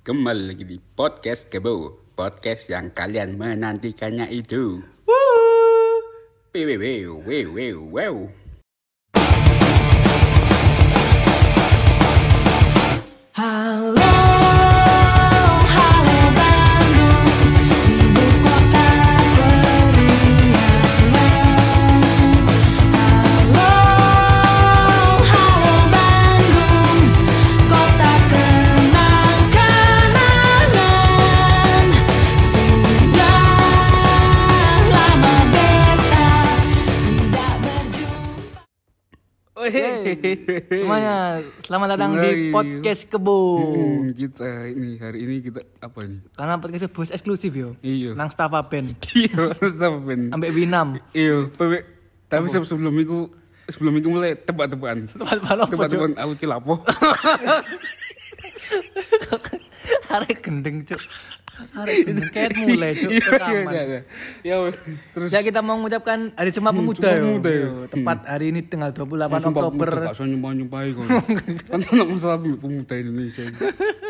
Kembali lagi di Podcast Kebo, podcast yang kalian menantikannya itu. Wow. Semuanya selamat datang di Podcast Kebo. Kita ini hari ini apa nih? Karena Podcast Kebo eksklusif yo. Iya. Nang Stava Band. Iya, Stava Band. Ambek Winam. Iya, tapi sebelum itu mulai tebak-tebakan. Tebak-tebakan aku ki lapo. Arek gendeng, Cuk. Arek gendeng ket mulai, Cuk. Ya, terus ya kita mau mengucapkan Hari Sumpah Pemuda yo. Tepat hari ini tanggal 28 Oktober. Enggak usah nyumpah-nyumpahi kon. Kan ono masalah pemuda Indonesia.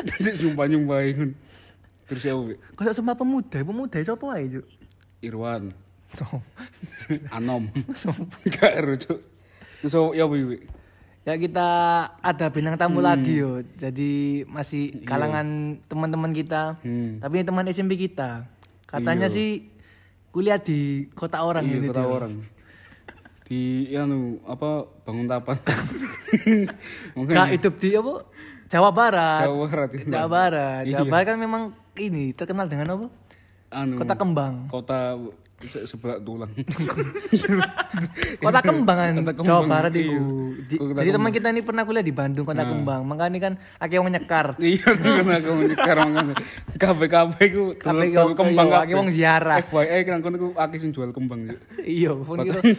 Jadi nyumpah-nyumpahi kon. Terus ya, kok Sumpah Pemuda sapa wae, Cuk? Irwan. Anom. Enggak ero, Cuk. So ya wiwi. Ya kita ada bintang tamu lagi yo. Jadi masih kalangan teman-teman kita. Tapi teman SMP kita. Katanya sih kuliah di kota orang gitu. Kota orang. Di Banguntapan. Enggak hidup di apa? Jawa Barat. Jawa Barat kan memang ini terkenal dengan apa? Kota kembang. Kota sebelah tulang. Kota kembangan Jawa Barat itu. Jadi teman kita ini pernah kuliah di Bandung Kota Kembang. Makanya kan akeh wong nyekar. Iya, karena aku nyekar makane. KBKB ku kembang akeh wong ziarah. FYI kan kono ku akeh sing jual kembang. Iya,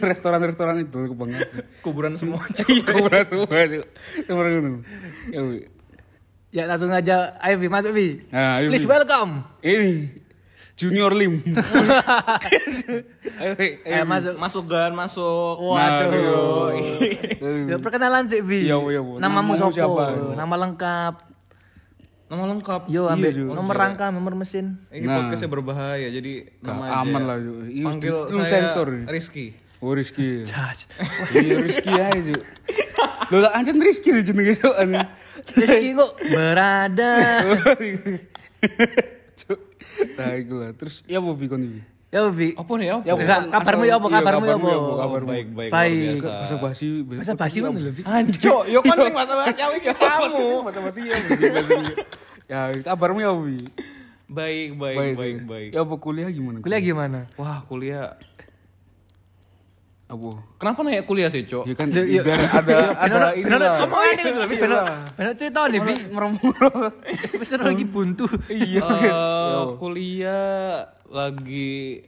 restoran-restoran itu kembang. Kuburan semua. Kuburan semua. Nomor ngono. Ya langsung aja ayo Vi masuk Vi. Please welcome. Ini Junior Lim. Ayo, masuk. Waduh. Ya perkenalan sih Vi. Namamu siapa? Nama lengkap. Yo, ambil nomor rangka, nomor mesin. Ini podcastnya berbahaya. Jadi nama aja. Aman lah. Panggil saya Rizky. Oh Rizky. Iya Rizky aja. Lo tak anjir Rizky aja nih soan. Rizky kok berada. Nah, gila. Terus ya Bobi kondivi. Ya Bobi. Apa nih? Kabarmu ya apa? Baik. Bahasa basi kan lho. Anjo, yo kon sing bahasa basi awake yo kamu. Bahasa basi ya. Ya, kabarmu ya Bobi. Baik. Ya apa kuliah gimana? Wah, kuliah Abu. Kenapa nanya kuliah sih, Cok? Ya kan biar ada ini lah. Benar cerita nih, Vi. Merem-merem. Pesan lagi buntu. Iya. Kuliah lagi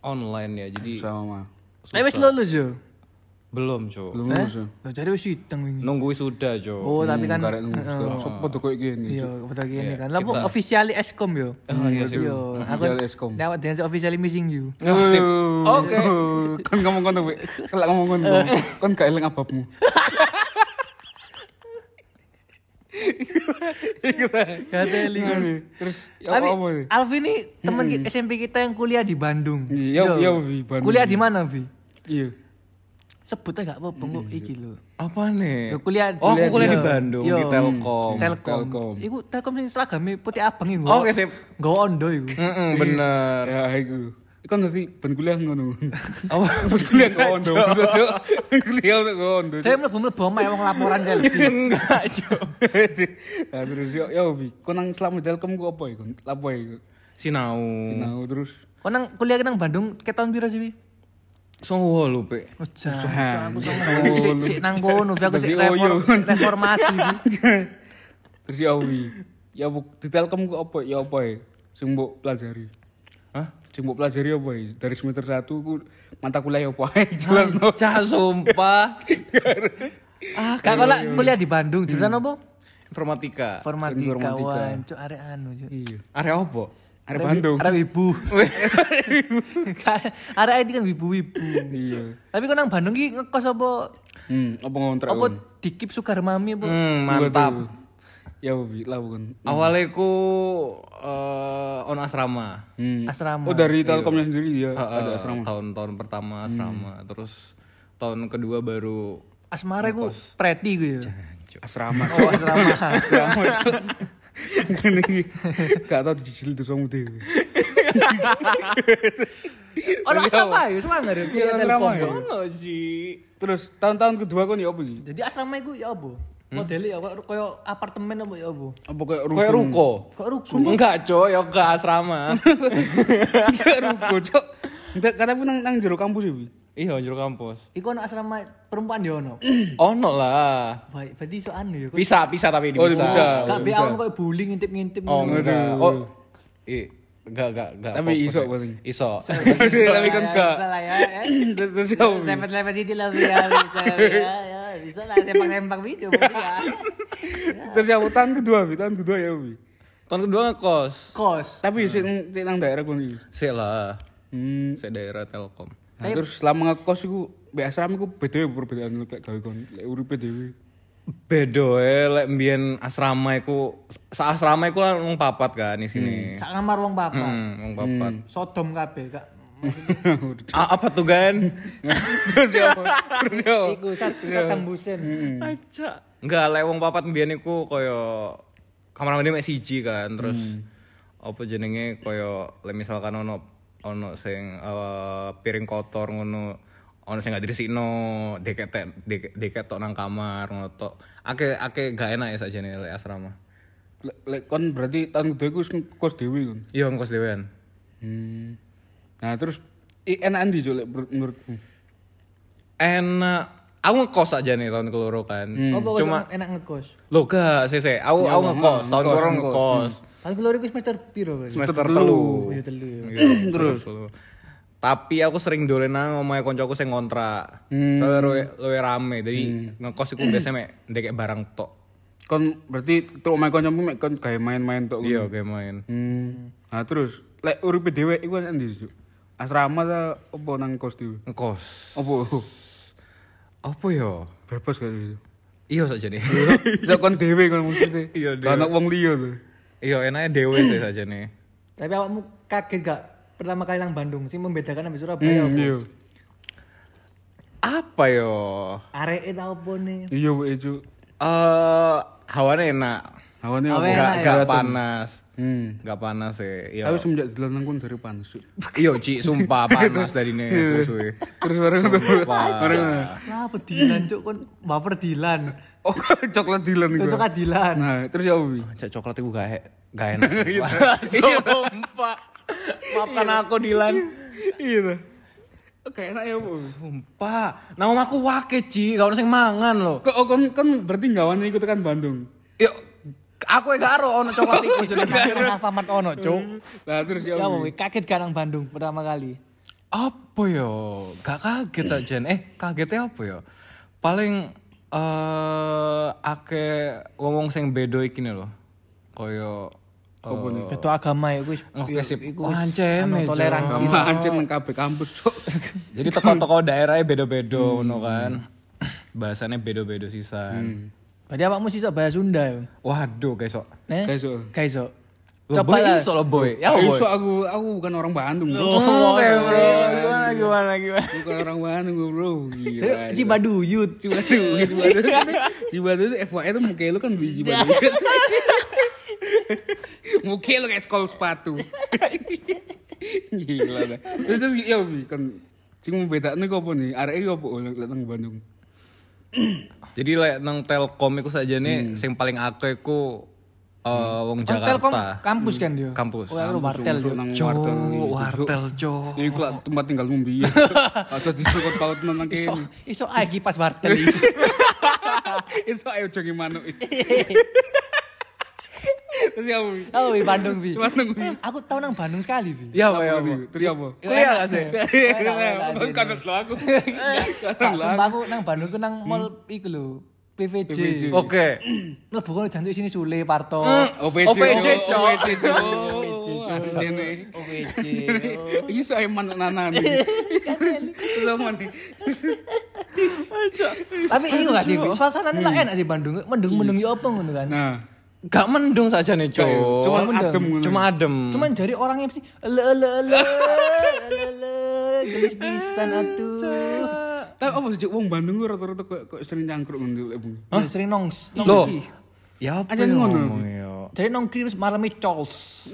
online ya, jadi sama. Wis lulus yo? Belum, Cok. Belum lulus. Lah cari wis sidang wingi. Nunggu sudah, Cok. Oh, tapi kan karek nunggu sudah. Sopo kok iki ngene, Cok. Iya, foto iki ngene kan. Lah kok officially Eskom yo. Iya. Aku Eskom. Nah, dance officially missing you. Oke. Kan ngomong kono we. Kelak ngomong kono. Kan gak eling ababmu. Terus apa Alfi ini teman SMP kita yang kuliah di Bandung. Iya, Vi, Bandung. Kuliah di mana, Vi? Iya. Sebutnya gak apa-apa kok iki lho. Apane? Yo kuliah di Bandung di Telkom. Iku Telkom sing seragame putih abang iku. Oke, sip. Nggawa ondo iku. Heeh, bener. Ya iku. Kan nanti penguliah ngono. Apa penguliah ngono? Penguliah ngono. Saya mlebu-mlebu omae wong laporan selfie. Enggak, Cuk. Nah, terus yo Bi, kon nang Slamet Telkom ku apa iku? Lapo iku? Sinau terus. Kon nang kuliah nang Bandung keton piro sih, Bi? 28 Pe. Aku sik nang kono, aku sik reformasi. Terus yo Bi, ya di Telkom ku apa? Ya apa e sing mbok pelajari? Mbok pelajari apa ya? Dari semester 1 ku mata kuliah apa ae? Jelas no. Cah sumpah. Kalau kuliah di Bandung jurusan apa? Informatika. Wancuk arek Cuk. Iya. Arek apa? Arek Bandung. Arek ibu. Arek iki kan ibu-ibu. Iya. Tapi kok nang Bandung iki ngekos apa? Apa ngontrak? Apa dikip sugar mami apa? Mantap. Ya lamun. Awalnya ku on asrama. Asrama. Oh dari Telkomnya sendiri dia ada asrama. Tahun-tahun pertama asrama, terus tahun kedua baru asmara ku preti gitu. Asrama. Oh asrama. Asrama. Gak tau dicicil itu sama putih. Orang asrama ya, semuanya dari Telkom dono sih. Terus tahun-tahun kedua ku nih opo iki? Jadi asrama iku ya opo? Modeli ya koyo apartemen apa ya opo? Apa koyo ruko? Koyo ruko. Enggak, Cok, ya ke asrama. Koyo ruko, Cok. Enggak katamu nang jero kampus iki. Iya, jero kampus. Iku ana asrama perempuan ya ono. Ono lah. Baik, berarti iso anu ya. Bisa tapi ini bisa. Enggak be awon koyo bullying ngintip-ngintip ngono. Oh. Enggak. Tapi iso paling. Iso. Tapi kan enggak. Salah ya. Terus sempat-sempat itu lah ya. Iso lah sempak-sempak video ya. Terus ya tahun kedua ya Ubi. Tahun kedua ngekos. Tapi sik nang daerah kono iki. Sik lah. Sik daerah Telkom. Nah, terus selama ngekos iku mbek asrama iku beda perbedaan lek gawe kon lek uripe dhewe. Bedoe lek mbiyen asrama iku lah wong papat kan di sini. Sak kamar wong papat. Wong papat. Sodom kabeh, Kak. Apa tuh kan? Terus yo. Iku sak tembusen. Aja. Enggak lek wong papat mbiyen iku koyo kamar mandi mek siji kan. Terus apa jenenge koyo lek misalkan ono sing piring kotor ngono. Ono sing gak diresino, deket tok nang kamar ngono tok. Ake gak enak ya sajane lek asrama. Lek kon berarti tahun kedua iku kos dhewe kon. Iya, kos dhewean. Nah, terus enakan ndi Cuk lek menurutmu? Enak. Aku ngekos aja nih tahun keloro kan. Cuma enak ngekos. Lho gak, sik. Aku ngekos, tahun keloro ngekos. Tahun keloro iku semester piro? Semester 3. Ya 3. Terus tapi aku sering dolen nang omahe koncoku sing ngontrak. Soale luwih rame. Jadi ngekos iku biasa mek ndekek barang tok. Kon berarti tru omahe koncomu mek kon gawe main-main tok. Iya, gawe main. Nah, terus lek uripe dhewe iku endi, Cuk? Asrama ta apa nang kos dhewe? Ngekos. Apa ya? Bebas kan itu. Iya sajane. Iso kon dhewe kon mesti. Iya, dhewe. Ana wong liya to. Iya, enake dhewe sih sajane. Tapi awakmu kaget gak? Pertama kali nang Bandung sih membedakan ambis Surabaya apa? Apa yo? Areke ta opo ne? Iya wek Cuk. Hawane enak. Hawane enggak panas. Enggak panas e. Tapi semenjak jalan nang kon dari panas. Iya, Ci, sumpah panas darine suwe. Terus bareng. Lah pedilan Cuk kon baper dilan. Oh, coklat dilan iku. Coklat dilan. Nah, terus ya opo? Coklat iku gak enak. Iya, sumpah. Maafkan aku Dilan. Iya. Oke, enak ya, Bu. Sumpah. Nama aku wake, Ci. Gak ono sing mangan lho. Kon berarti gawane iku tekan Bandung. Yo, aku gak ero ono coklat iku jenenge nang Alfamart ono, Cuk. Lah terus yo. Ya, kaget gak nang Bandung pertama kali. Apa yo? Gak kaget saja. Kagetnya apa yo? Paling akeh wong sing bedo iki lho. Kaya betul agama ya guys. Oke sip. Ancen toleransi. Ancen nang kabeh kampus, Cuk. Jadi tokoh-tokoh daerahnya beda-beda ngono kan. Bahasane beda-beda sisan. Berarti awakmu sisa bahasa Sunda ya? Waduh, kesok. Kesok. Coba lah iso lo boy. Ya boy. Besok aku bukan orang Bandung. Gimana? Bukan orang Bandung, Bro. Gila. Cibaduyut. Cibaduyut FYI tuh muke lu kan di Cibaduyut. Mungkin lo kayak sekolah sepatu. Gila dah. Terus ya kan sing bedakne opo nih? Areke opo lek nang Bandung. Jadi lek nang Telkom iku sajane sing paling akeh iku wong Jakarta. Telkom kampus kan dia. Kampus. Oh, wartel nang wartel. Wartel, Cok. Iku tempat tinggal mbiyen. Aja disukut paut nang kene. Iso ae kipas wartel iki. Iso ae ojo manuk iki. Terus ya, Bi Bandung, Bi. Aku tau nang Bandung sekali, Bi. Ya, Bi. Terus apa? Kuliah gak sih? Kaget lo aku. Sumpah aku nang Bandung ku nang mall iku lho, PVJ. Oke. Mlebu kono jantuk isine Sule, Parto. OVJ. Asine OVJ. Iki saya manuk nanani. Zaman iki. Tapi iku gak sih, Bi. Suasanane enak sih Bandung. Mendung-mendung yo apa ngono kan. Nah. Gak mendung saja nih, Cok. Cuma adem. Cuman jadi orangnya sih gelis pisan atuh. Tapi apa sejak wong Bandung gue rata-rata kok sering nyangkruk ngendul Bung. Sering nongki. Ya apa ngono ya. Jadi nongki terus marami Charles.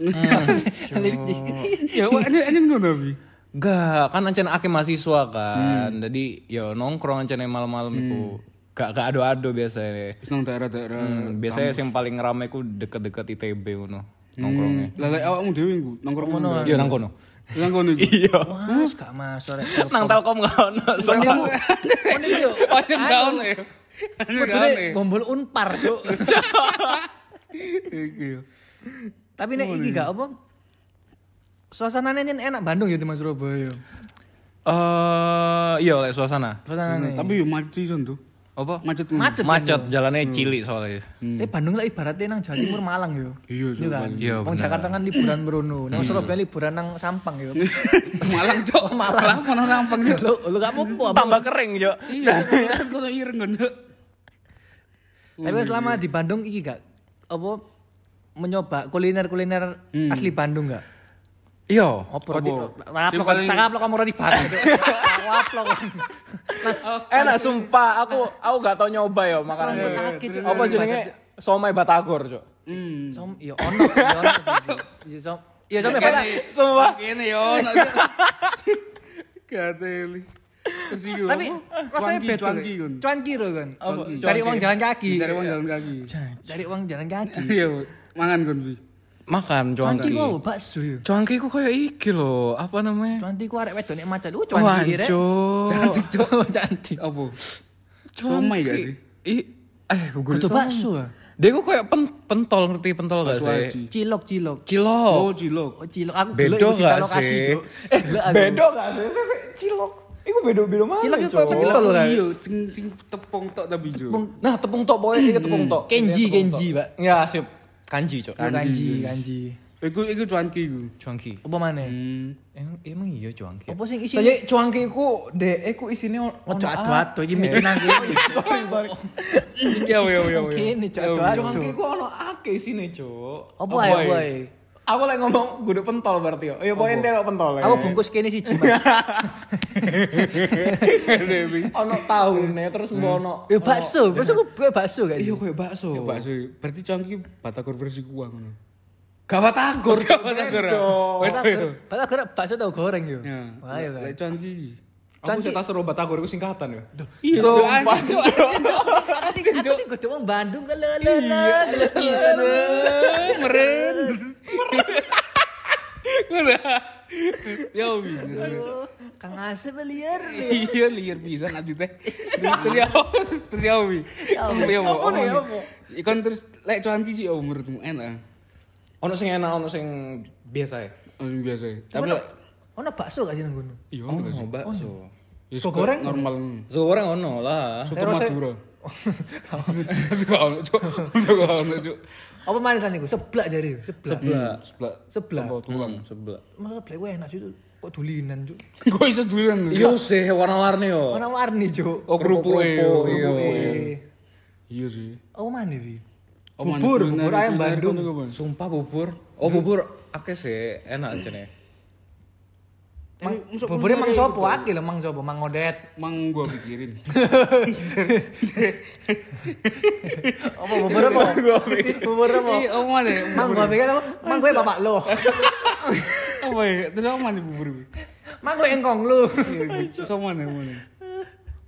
Ya ini ngono Bi. Gak, kan ancen akeh mahasiswa kan. Jadi ya nongkrong ancen malam-malam iku. Gak ado-ado biasanya. Seneng daerah-daerah. Biasanya yang paling rame ku deket-deket ITB ngono nongkrongnya. Lah awakmu dhewe iku nongkrong ngono. Ya nang kono. Nang kono iki. Iya. Mas gak masuk rek. Nang Telkom gak ono. Soalmu. Kono iki yo. Padahal gak ono yo. Kudune gombol unpar, Cuk. Iki yo. Tapi nek iki gak apa suasananya enak Bandung ya timbang Surabaya. Iya lek suasana. Tapi yo mati son tuh. Apa? Macet jalannya cilik soalnya. Tapi Bandung lah ibaratnya nang Jawa Timur Malang yo. Iya kan? Wong Jakarta kan liburan merono, nang Surabaya liburan nang Sampang yo. Malang Cok, Malang nang Sampang yo. Lu gak apa-apa. Tambah kering yo. Iya, lu ireng ngono. Tapi selama di Bandung iki gak apa mencoba kuliner-kuliner asli Bandung gak? Iya, apa? Raplok, tangkap lo kamu roti bakar. Raplok. Enak sumpah, aku gak tau nyoba ya makanan itu. Apa jenenge? Somai Batagor, Cuk. Yo ono, yo. Iya, somai Batagor. Sumpah. Kene yo. Kateli. Tapi rasanya beda. Cuanki lho kan. Cari uang jalan kaki. Iya, mangan kon Bi. Makan cuanki. Cuanki ku bakso ya. Cuanki ku koyo iki lho, apa namanya? Cuanki ku arek wedok nek macan. Cuanki rek. Cantik cowok cantik. Apa? Somai gak sih? Kudu bakso. Dia ku koyo pentol ngerti pentol gak sih? Cilok. Oh, cilok. Aku beda gak sih? Beda gak sih? Cilok. Iku beda-beda mana? Cilok itu pentol kan. Iya, tepung tok tapi jo. Nah, tepung tok pokoke iki tepung tok. Kenji, Pak. Ya, sip. Kanji. Iku cuanki iku. Cuanki. Apa maneh? Emang iya cuanki. Apa sing isine? Saya cuanki iku dhek iku isine ojo adu-adu iki mikiran iki. Sorry. Yo. Kene adu-adu. Cuanki iku ono akeh isine, Cuk. Apa ae? Aku lagi ngomong gudeg pentol berarti yo. Ayo poin telo pentol. Aku bungkus kene siji, Mas. Ono tahune terus ono. Ya bakso gak sih? Iya koyo bakso. Berarti cuanki Batagor versi kuah ngono. Gak Batagor. Batagor bakso tahu goreng yo. Wah yo. Lek cuanki. Aku cerita seru Batagor iku singkatan yo. Iya. Aku sing gede wong Bandung lelele. Meren. Ya wis. Kang Asep liar. Iya liar pisan ati teh. Terus wis. Ya. Ikon terus lek cuanki iki menurutmu enak. Ono sing enak, ono sing biasa. Tapi ono bakso gak sih nang ngono? Iya, ono bakso. Iso goreng normal. Iso goreng ono lah. Soto Madura. Suka ono. Apa manis niku? Seblak jari. Tulang. Masa seblak enak sih itu. Kok dulinan, Cuk? Kok iso dulinan? Yo sih warna-warni yo. Warna-warni, Cuk. Oh, kerupuk. Iya sih. Oh, mana iki? Bubur ayam Bandung. Sumpah bubur. Oh, bubur akeh sih, enak jane. Buburnya mang sopo akeh lho, mang sopo, mang Odet. Mang gua pikirin. Apa bubur apa? Iya, omongan ya. Mang gua pikir apa? Mang gue bapak lo. Apa ya? Terus omongan di bubur gue. Mang gue engkong lu. Omongan.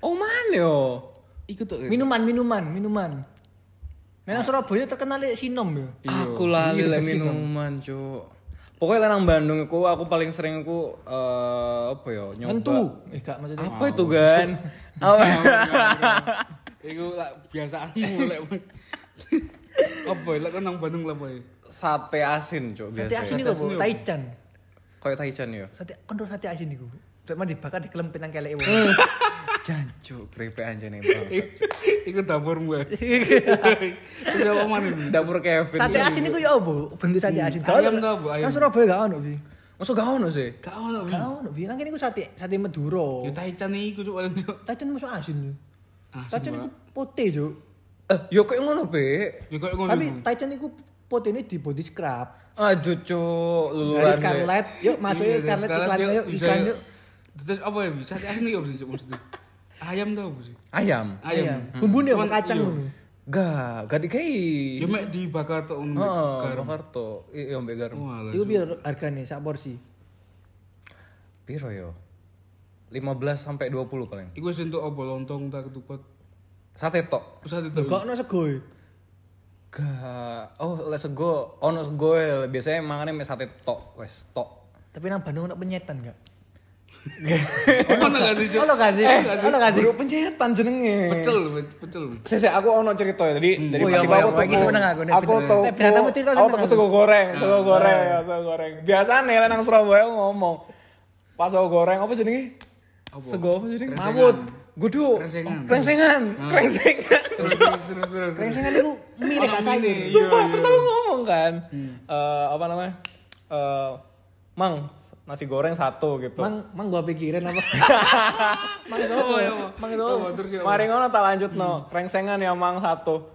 Omongan yo. Iku tuh. Minuman. Memang Surabaya terkenal sinom yo. Aku lali minuman, Cuk. Pokoknya lanang Bandung aku paling sering apa ya nyoba. Tentu. Gak maksudnya. Apa itu kan? Apa? Iku lak biasaanmu lek. Apa lek nang Bandung lek apa? Sate asin, Cuk, biasa. Sate asin itu apa? Taichan. Kayak taichan ya. Sate asin iku. Cuma dibakar dikelempit nang keleke wong. Jancuk, krepek anjene bangsat. Iku dapurmu. Terus apa maneh? Dapur Kevin. Sate asin iku ya opo? Bentuk sate asin. Ayam to, Bu. Nang Surabaya gak ono, Bi. Mosok gak ono sih? Gak ono, Bi. Nang kene iku sate Madura. Yo taichan iku, Cuk. Taichan mosok asin. Taichan iku putih, Cuk. Ya kok ngono be. Ya kok ngono. Tapi Taichan iku potene di body scrub. Aduh cuk, luluran. Dari Scarlett, yuk masuk yuk Scarlett iklannya yuk iklan yuk. Terus apa ya? Sate asli apa sih maksudnya? Ayam tau apa sih? Ayam. Bumbune apa kacang ngono? Gak dikei. Ya mek dibakar tok ngono. Heeh, bakar tok. Iya mbek garam. Iku piro hargane sak porsi? Piro yo? 15-20 paling. Iku wis entuk apa lontong ta ketupat? Sate tok. Gak ono sego e. Gak. Oh, lek sego ono sego e biasanya mangane mek sate tok wis tok. Tapi nang Bandung ono penyetan gak? Ono gak sih? Guru penyetan jenenge. Pecel. Sese aku ono cerita ya. Jadi masih bawa pagi seneng aku nek. Aku tau. Aku sego goreng. Biasane lek nang Surabaya ngomong. Pak sego goreng apa jenenge? Sego apa jenenge? Mawut. Gudu, krengsengan itu mirip kasane. Sumpah, terus aku ngomong kan, apa namanya, mang nasi goreng satu gitu. Mang gua pikirin apa? Mang itu. Mari ngono tak lanjut no, krengsengan ya mang satu.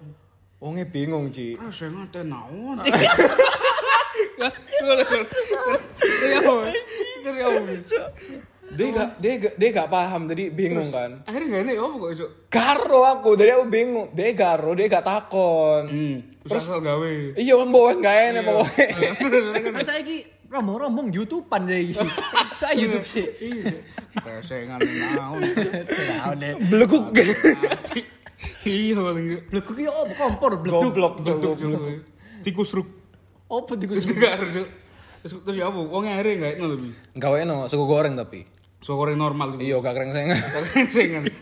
Wonge bingung Ci. Krengsengan teh naon? Gua Dia gak paham, jadi bingung. Terus, kan akhirnya gak enak apa kok Cok? Garo aku, jadi aku bingung. Dia gak takon. Terus asal gawe. Iya, mbok gak enak pokoknya. Saya ini rombong-rombong youtuber lagi. Saya YouTube sih. Resengan naon. Blekuk. Iya paling gitu. Blekuk ya apa? Kompor, bleduk. Tikusruk. Apa tikusruk? Terus ya apa? Wong ngere gak enak lebih? Gak enak, sego goreng tapi sego goreng normal gitu. Iya, gak krengsengan.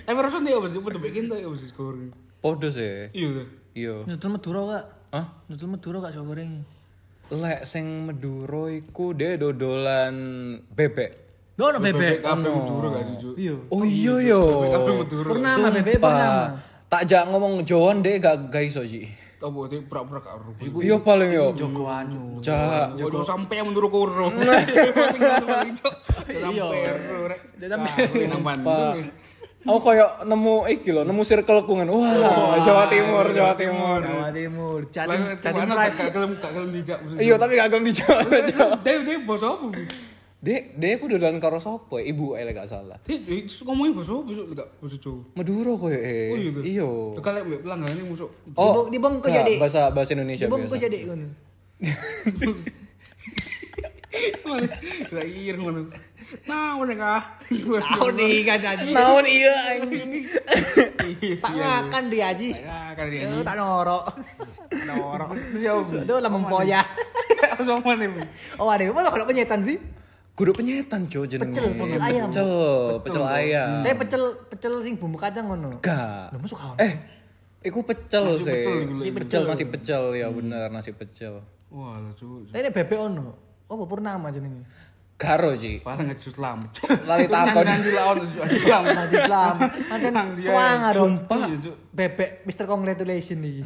Tapi rasanya ya mesti podo bikin ta ya mesti sego goreng. Podo sih. Iya. Nudul Madura Kak. Hah? Nudul Madura Kak sego goreng. Lek sing Madura iku dhewe dodolan bebek. Dono bebek kabeh Madura gak jujur. Iya. Oh iya yo. Kabeh Madura. Pernama bebek pernama. Tak jak ngomong Jawaan dhewe gak iso Ji. Tahu dia pura-pura gak rupa. Iya paling ya Joko Anu. Joko sampai yang menurut kuro. Sampai. Aku kayak nemu iki loh, nemu circle kungan. Wah, Jawa Timur. Jatim Pride gak gelem dijak. Iya, tapi gak gelem dijak. Dia bos apa? Dia aku dodolan karo sapa? Ibu elek gak salah. Dia ngomongin bos apa gak bos Jawa. Madura koyo e. Iya. Tekalek mbek pelanggane musuk. Oh, dibong kok jadi bahasa Indonesia biasa. Dibong kok jadi ngono. Lahir ngono. Tahun iya anjing. Tak akan diaji. Tak norok. Duh lah mempoya. Oh, ada apa kalau penyetan sih? Kudu penyetan Cuk jenenge. Pecel ayam. Tapi pecel sing bumbu kacang ngono. Gak. Lho masuk kawan. Iku pecel sih. Nasi pecel ya bener, nasi pecel. Wah, Cuk. Tapi bebek ono. Apa purnama jenenge? Garo Ci. Parang ngejus lam. Lali takon nanti laon lam. Ada nang dia. Suangar sumpah. Bebek Mr. Congratulations iki.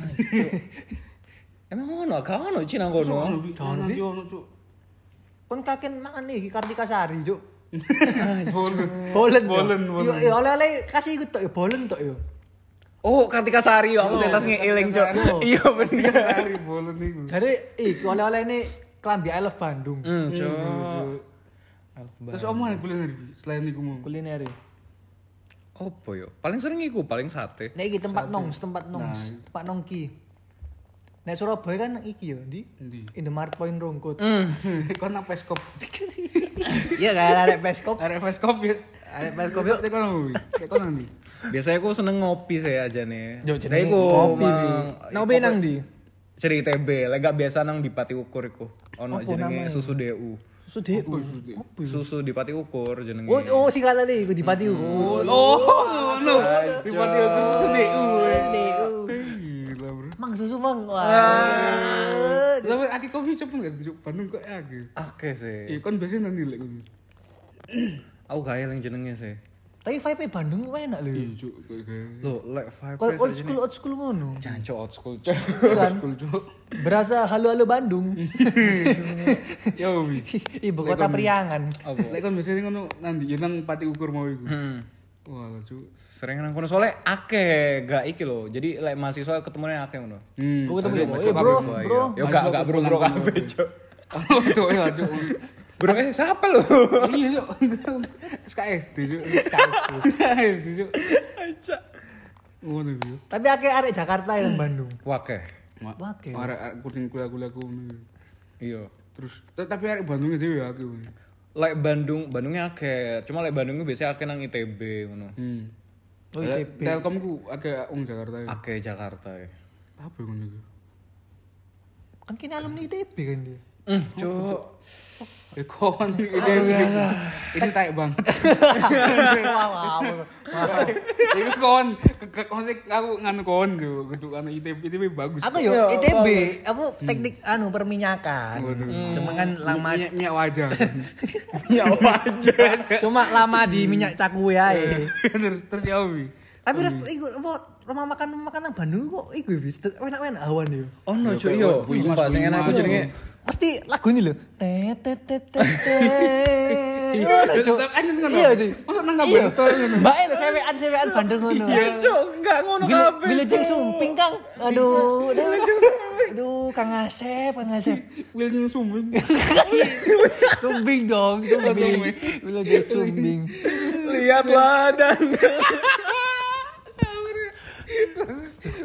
Emang ono, gak ono Ci nang kono. Nanti ono Cuk. Kon kaken mangan iki Kartika Sari, Cuk. Bolen. Yo oleh-oleh kasih iku tok yo bolen tok yo. Oh, Kartika Sari yo aku setas ngeeling, Cuk. Iya bener. Sari bolen iku. Jare iki oleh-olehne klambi I Love Bandung. Cuk. Terus omongan kuliner selain iku mung. Kuliner. Opo yo? Paling sering iku paling sate. Nek iki tempat nongki. Nek Surabaya kan iki yo ndi? Indomaret Point Rungkut. Kon nang Peskop. Iya kan arek Peskop yo. Arek Peskop yo nek kono. Biasanya aku seneng ngopi saya aja nih. Yo jenenge ngopi. Ngopi nang ndi? Ceri ITB, lek gak biasa nang di Pati Ukur iku. Ono jenenge Susu DU. Susu di Pati Ukur jenenge. Oh singkatan e iku di Pati Ukur. Oh no. Di Pati Ukur Susu DU. Mang susu mang. Wah. Tapi aki kopi cepet enggak duduk Bandung kok aki. Akeh sih. Iya kan biasanya nanti lek kopi. Aku gawe eling jenenge sih. Tapi vibe Bandung enak lho. Iya, Cuk. Lho, lek vibe kok old school ngono. Jancuk old school. Berasa halo-halo Bandung. Yo. Ibu kota Priangan. Lek kon biasanya ngono nanti yo nang Pati Ukur mau iku. Wah lucu. Sering nang kono soalnya akeh gak iki lho. Jadi lek mahasiswa ketemuane akeh ngono. Kok ketemu ya bro. Ya gak bro kabeh cuk. Oh cuk ya cuk. Bro siapa lho? Iya cuk. SKSD cuk. SKSD cuk. Aja. Ngono iki. Tapi akeh arek Jakarta nang Bandung. Wakeh. Wakeh. Arek kuring kula-kulaku. Iya. Terus tapi arek Bandung dhewe ya akeh. Like Bandung, Bandungnya agak, cuma like Bandungnya biasanya agak nang ITB ngono. Oh ITB. Telkom ku agak wong Jakarta ya. Agak Jakarta ya. Apa ngono iki? Kan kene alumni ITB kan dia. Cuk. Eh kon ITB. Ini tai banget. Ini kon konsep aku nganu kon yo, ketukan ITB bagus. Aku yo ITB, aku teknik anu perminyakan. Cuma kan lama minyak wajah. Minyak wajah. Cuma lama di minyak cakwe ae. Terus yo. Tapi restu iku rumah makan nang Bandung kok iku wis enak-enak awan yo. Ono cuk yo, sumpah sing enak iku jenenge mesti lagu ini lho. Iya cuy. Masa nang kabeh betul ngono. Mbak lho sewean bandel ngono. Iya cuy, enggak ngono kabeh. Wilujeng sumping Kang. Aduh, wilujeng sumping. Aduh, Kang Asep. Wilujeng sumping. Sumping dong, sumping. Wilujeng sumping. Lihat badan.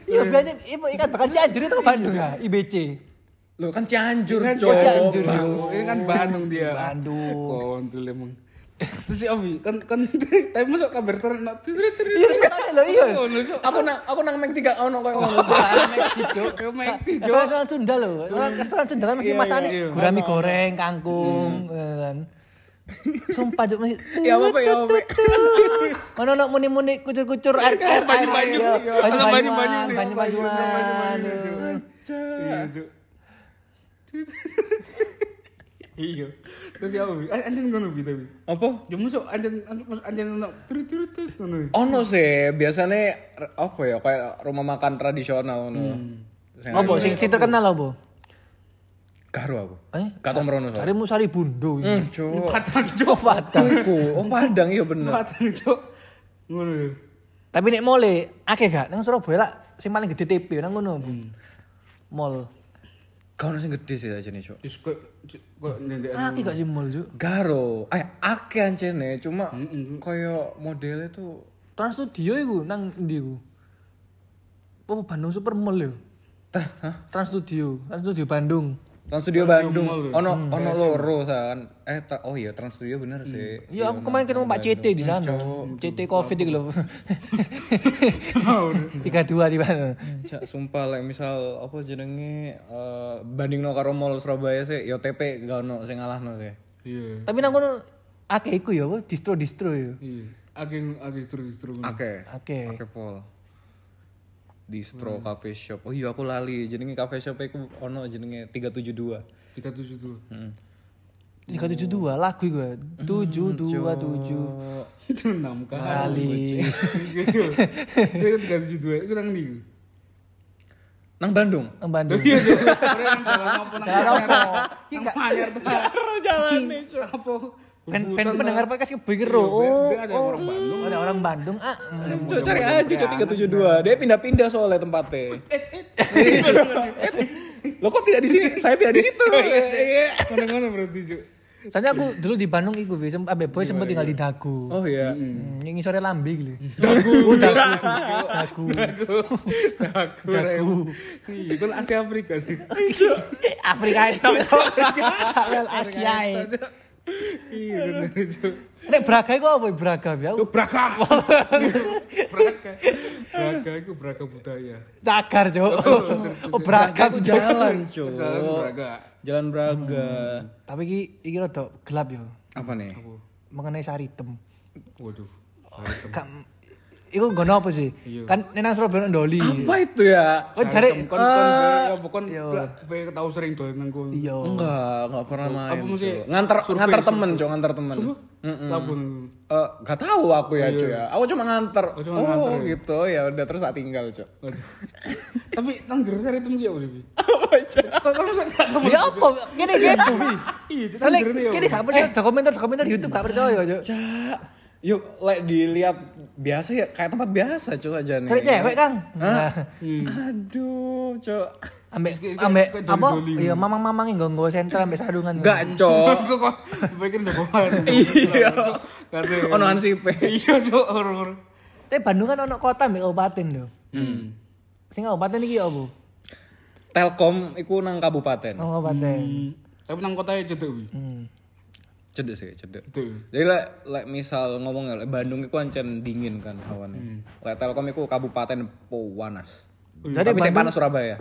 Iya belanja ikan bakar Cianjur itu Bandung ya, IBC. Lo kan Cianjur, cowok. Ini kan Bandung dia. Bandung. Kontol emang. Terus si Obi kan tapi masuk kabar ternak. Iya. Aku nang main 3 ono koyo ngono. Main tijo. Kan Sunda lho. Restoran Sunda kan mesti masane gurami goreng, kangkung, kan. Sumpah juk masih. Ya apa. Ono nok muni-muni kucur-kucur air. Banyu-banyu. Iya. Iya. Terus ya anjen ngono piye tapi. Apa? Yo musuh anjen ono turu-turu ngono. Ono sih, biasane apa ya kayak rumah makan tradisional ngono. Apa sing terkenal apa? Karo aku. Katong merono. Cari Musari Bundo iki. Padang. Oh Padang iya bener. Padang cuk. Ngono. Tapi nek mole akeh gak nang Surabaya lak sing paling gede TP nang ngono. Mall. Kawan sing gede sih aja nih cok. Is kok ndek. Aki gak simul cok. Garo. Aki ancene cuma koyo modele tuh Trans Studio iku nang endi iku? Apa Bandung Super Mall yo? Trans Studio Bandung. Ono loro kan. Oh iya Trans Studio bener sih. Iya aku kemarin ketemu Pak CT di sana. CT Covid iku lho. 32 di Bandung. Cak sumpah lek misal apa jenenge bandingno karo Mall Surabaya sih ya TP gak ono sing ngalahno sih. Iya. Tapi nang kono akeh iku ya apa distro ya. Iya. Akeh distro ngono. Akeh pol. Distro cafe shop. Oh iya aku lali. Jenenge cafe shop iku ono jenenge 372. Heeh. 372 lagu iku. 727. Itu 6 kali. 372 iku nang ndi? Nang Bandung. Iya. Ki gak bayar jalane opo. Pen pendengar podcast kebikir ro. Ada orang Bandung. Cari aja 372. Dia pindah-pindah soalnya tempatnya. Lo kok tidak di sini? Saya pindah di situ. Ngono berarti, Cuk. Soalnya aku dulu di Bandung iku wis ambek boy sempat tinggal di Dago. Oh iya. Yang ngisore Lambe iki lho. Dago. Iki kan Asia Afrika sih. Afrika itu. Asia. Iya, nek Braga iku apa? Braga iku Braga budaya. Cagar, Cuk. Oh, Braga ku jalan, Cuk. Jalan Braga. Tapi iki rada gelap ya. Apa nih? Mengenai sari hitam. Waduh. Iku gono apa sih? Kan nang Surabaya ndoli. Apa itu ya? Oh jare kon tau sering dolen nang kono. Enggak pernah main. Nganter temen. Heeh. Enggak tahu aku ya, Cuk ya. Aku cuma nganter. Oh gitu ya udah terus tak tinggal, Cuk. Tapi nang jero sare itu ki apa sih? Apa aja? Kalau sak ketemu. Ya apa? Gini. Iya, jare yo. Gini gak percaya komentar YouTube gak percaya, Cuk. Cak. Yuk, dilihat biasa ya, kayak tempat biasa cuy aja nih. Cari cewek, Kang. Nah. Aduh, cuy. Ambek apa? Iya, mamang-mamang nggo sentra ambek sadungan. Enggak, cuy. Kok bikin doboan. Iya. Ono ansipe. Iya, cuy, horor. Tapi Bandung kan ono kota ambek kabupaten lho. Hmm. Sing kabupaten iki opo? Telkom iku nang kabupaten. Nang kabupaten. Tapi nang kota e cedek kuwi. Cedek sih, cedek. Jadi like misal ngomong like Bandung itu ancen dingin kan hawane. Like Telkom itu kabupaten panas. Jadi bisa panas Surabaya.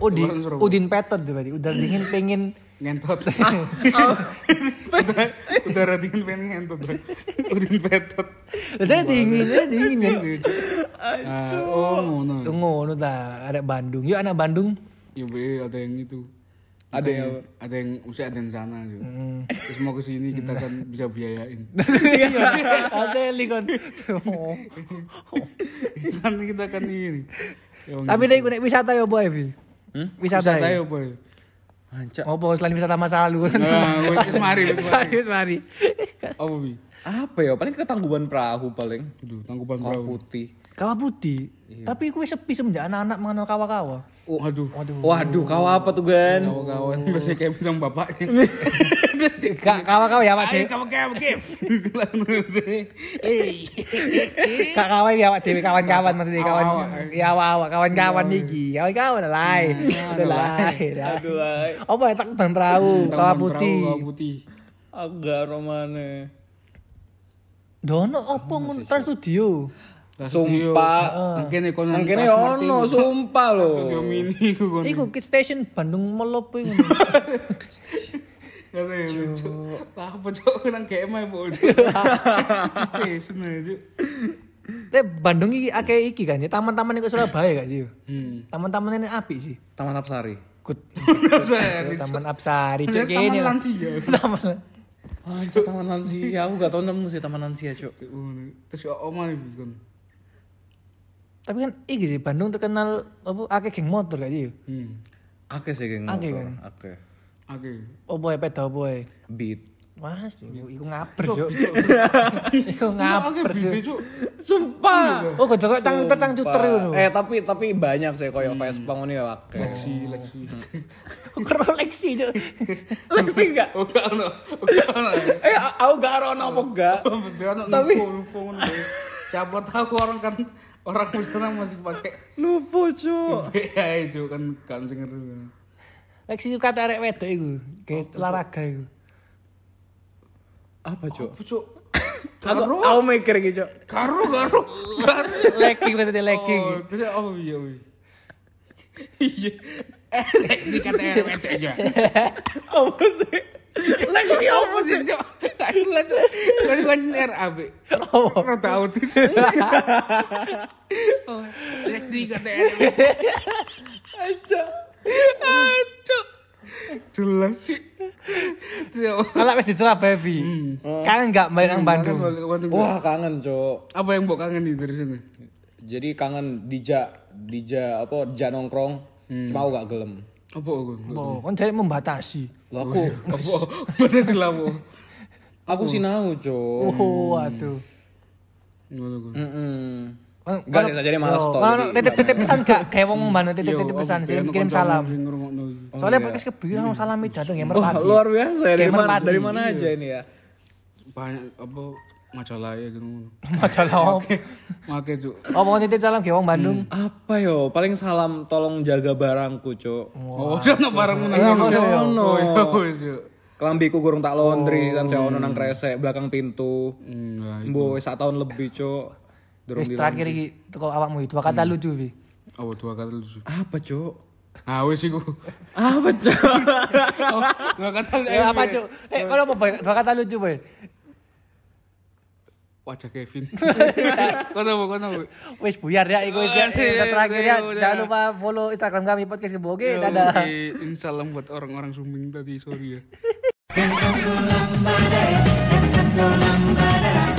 Udin petet berarti. Udara dingin pengen ngentot. Udara dingin pengen ngentot. Udin petet. Jadi dingin kan. Oh, ngono ta, arek Bandung. Yuk anak Bandung. Yo be ada yang itu. Ada yang usia ada yang sana juga. Terus mau kesini kita kan bisa biayain. Ada yang lihat. Nanti kita kan ini. Tapi dari naik wisata ya boy, wisata ya boy. Mancak. Oh boy, selain wisata masa lalu kan. Mari. Oh boy. Apa ya? Paling ke Tangkuban Prahu paling. Tangkuban Prahu. Kawah Putih. Iya. Tapi gue sepi semenjak anak-anak mengenal kawah-kawah. Waduh, kawah apa tuh Gan? Kawah-kawah biasanya kayak bilang bapaknya. Kawah-kawah ya Pak Dewi. Kawah ya Pak Dewi, kawan-kawan maksudnya kawan. Ya awak kawan-kawan iki. Kawan-kawan lain. Aduh. Apa ya Tangkuban Prahu, Kawah Putih. Agak romane. Dono opo ngun Trans Studio. Sumpah, angkene ono sumpah lho. Studio mini ku kono. Iku Kids Station Bandung Melopo ngono. Ngene lucu. Lah pojok nang GMI po. Kids Station aja. Teh Bandung iki akeh iki kan ya taman-taman iku Surabaya gak sih? Taman-tamanane apik sih. Taman Apsari. Good. Taman Apsari cek ini. Taman lansia. Taman lansia. Aku gak tau nemu sih taman lansia, Cuk. Terus omah iki. Tapi kan iki sih Bandung terkenal apa akeh geng motor gak sih? Akeh sih geng motor. Akeh. Opo ae peda opo ae? Beat. Mas, iku ngapres yo. Sumpah. Oh, kok tang cuter ngono. Tapi banyak sih koyo Vespa ngono ya akeh. Lexi. Kok Lexi yo. Lexi enggak? Ora ono. Aku gak ono apa enggak. Tapi siapa tahu orang kan orang Muslim masih pakai Nuvo cu. Iya cu kan sing ngeru. Lexi itu kata arek wedok iku, kayak olahraga iku. Apa cu? Aku mikir iki cu. Garu. Legging kata legging. Oh iya. Iya. Lexi kata arek wedok aja. Oh sih. Lexi apa sih cu? Kan RAB. Rata autis. Oh, Lexi kata RAB. Aja. Jelas sih. Kalau wis diserah baby. Kangen enggak balik nang Bandung? Wah, kangen, Cuk. Apa yang mbok kangen dari sini? Jadi kangen dija apa nongkrong. Cuma aku gak gelem. Apa aku? Kan jadi membatasi. Lho aku apa? Batasi lawo. Aku sinau, Cuk. Oh, aduh. Ngono. Enggak bisa jadi malas toh. Titip pesan gak kayak wong Bandung titip pesan sih kirim salam. Soalnya podcast Kebo langsung salami datang ya merpati. Oh, luar biasa ya. Dari mana aja ini ya? Banyak apa majalah ya gitu. Majalah. Make, Cuk. Oh, mau titip salam kayak wong Bandung. Apa yo? Paling salam tolong jaga barangku, Cuk. Oh, ono barangmu nang ngono. Oh, Cuk. Kelambiku gorong tak laundry kan saya ono nang kresek belakang pintu. Mbok wis 1 tahun lebih, Cuk. Wis terakhir iki teko awakmu dua kata lucu pi. Oh, dua kata lucu. Apa, Cuk? Ah, wis iku. Apa, Cuk? Dua kata lucu. Apa, Cuk? Kalau mau dua kata lucu, Boy. Wajah Kevin. Kono. Wis buyar ya iku wis terakhir ya. Jangan lupa follow Instagram kami Podcast Kebo. Oke, dadah. Insyaallah buat orang-orang sumbing tadi, sorry ya.